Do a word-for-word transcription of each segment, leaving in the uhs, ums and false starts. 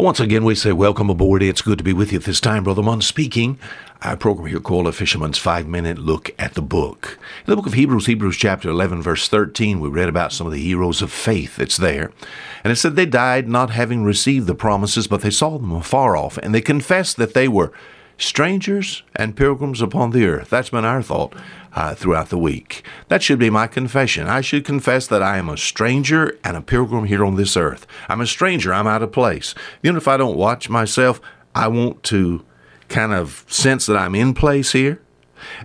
Well, once again, we say welcome aboard. It's good to be with you at this time. Brother Munn speaking. Our program here called A Fisherman's Five-Minute Look at the Book. In the book of Hebrews, Hebrews chapter eleven, verse thirteen, we read about some of the heroes of faith that's there. And it said they died not having received the promises, but they saw them afar off, and they confessed that they were strangers and pilgrims upon the earth. That's been our thought uh, throughout the week. That should be my confession. I should confess that I am a stranger and a pilgrim here on this earth. I'm a stranger. I'm out of place. Even if I don't watch myself, I want to kind of sense that I'm in place here.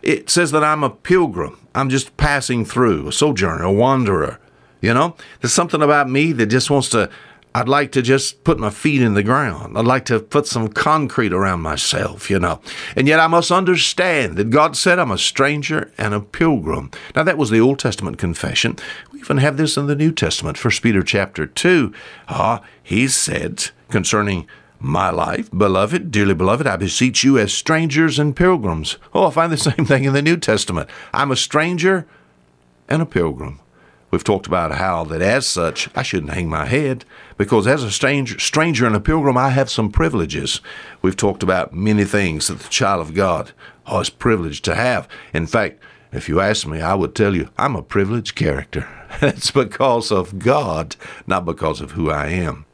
It says that I'm a pilgrim. I'm just passing through, a sojourner, a wanderer. You know, there's something about me that just wants to, I'd like to just put my feet in the ground. I'd like to put some concrete around myself, you know. And yet I must understand that God said I'm a stranger and a pilgrim. Now, that was the Old Testament confession. We even have this in the New Testament. First Peter chapter two, ah, he said concerning my life, beloved, dearly beloved, I beseech you as strangers and pilgrims. Oh, I find the same thing in the New Testament. I'm a stranger and a pilgrim. We've talked about how that as such, I shouldn't hang my head because as a stranger, stranger and a pilgrim, I have some privileges. We've talked about many things that the child of God is privileged to have. In fact, if you ask me, I would tell you I'm a privileged character. It's because of God, not because of who I am.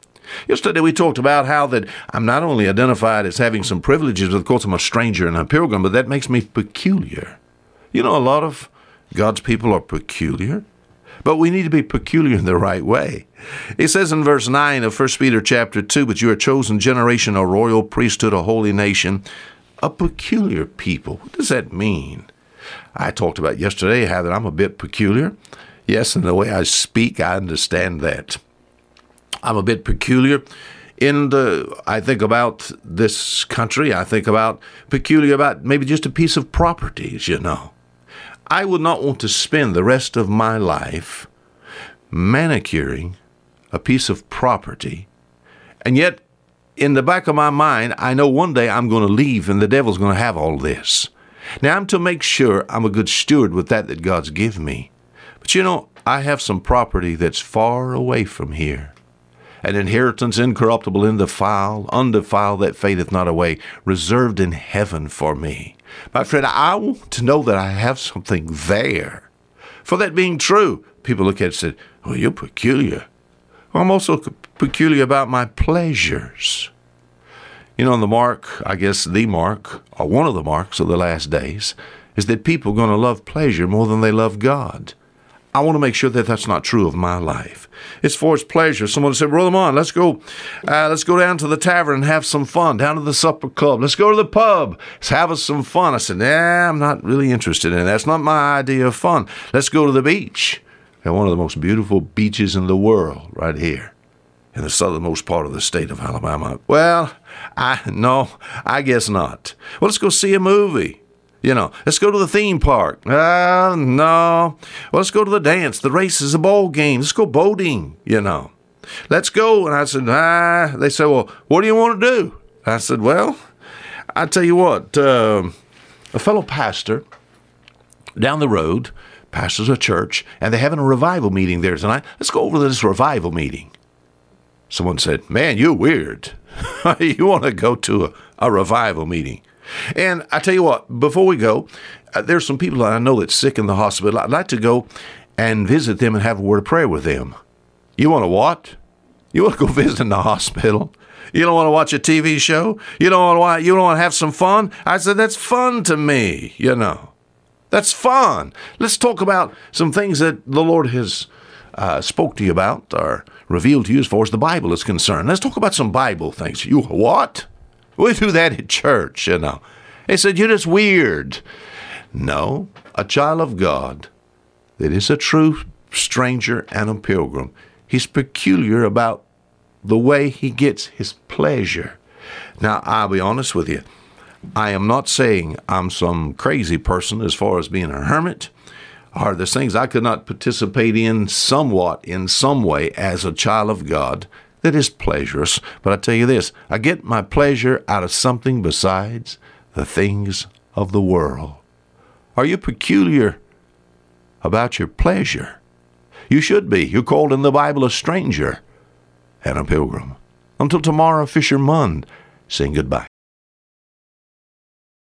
Yesterday, we talked about how that I'm not only identified as having some privileges, but of course, I'm a stranger and a pilgrim, but that makes me peculiar. You know, a lot of God's people are peculiar. But we need to be peculiar in the right way. It says in verse nine of First Peter chapter two, but you are a chosen generation, a royal priesthood, a holy nation, a peculiar people. What does that mean? I talked about yesterday how that I'm a bit peculiar. Yes, in the way I speak, I understand that. I'm a bit peculiar. In the, I think about this country, I think about peculiar about maybe just a piece of property, you know. I would not want to spend the rest of my life manicuring a piece of property. And yet, in the back of my mind, I know one day I'm going to leave and the devil's going to have all this. Now, I'm to make sure I'm a good steward with that that God's given me. But, you know, I have some property that's far away from here. An inheritance incorruptible, undefiled, undefiled that fadeth not away, reserved in heaven for me. My friend, I want to know that I have something there. For that being true, people look at it and say, well, you're peculiar. Well, I'm also peculiar about my pleasures. You know, the mark, I guess the mark, or one of the marks of the last days, is that people are going to love pleasure more than they love God. I want to make sure that that's not true of my life. It's for its pleasure. Someone said, Brother Munn, let's go uh, let's go down to the tavern and have some fun, down to the supper club. Let's go to the pub. Let's have us some fun. I said, nah, I'm not really interested in that. That's not my idea of fun. Let's go to the beach. And one of the most beautiful beaches in the world right here in the southernmost part of the state of Alabama. Well, I no, I guess not. Well, let's go see a movie. You know, let's go to the theme park. Uh, no. Well, let's go to the dance, the races, the ball game. Let's go boating, you know. Let's go. And I said, ah. They said, well, what do you want to do? I said, well, I tell you what, uh, a fellow pastor down the road, pastors a church, and they're having a revival meeting there tonight. Let's go over to this revival meeting. Someone said, man, you're weird. You want to go to a, a revival meeting? And I tell you what, before we go, uh, there's some people that I know that's sick in the hospital. I'd like to go and visit them and have a word of prayer with them. You want to what? You want to go visit in the hospital? You don't want to watch a T V show? You don't want to, you don't want to have some fun? I said, that's fun to me, you know. That's fun. Let's talk about some things that the Lord has uh, spoke to you about or revealed to you as far as the Bible is concerned. Let's talk about some Bible things. You what? We do that at church, you know. They said, you're just weird. No, a child of God that is a true stranger and a pilgrim, he's peculiar about the way he gets his pleasure. Now, I'll be honest with you. I am not saying I'm some crazy person as far as being a hermit. Or there's things I could not participate in somewhat in some way as a child of God that is pleasurous, but I tell you this, I get my pleasure out of something besides the things of the world. Are you peculiar about your pleasure? You should be. You're called in the Bible a stranger and a pilgrim. Until tomorrow, Fisher Mund, saying goodbye.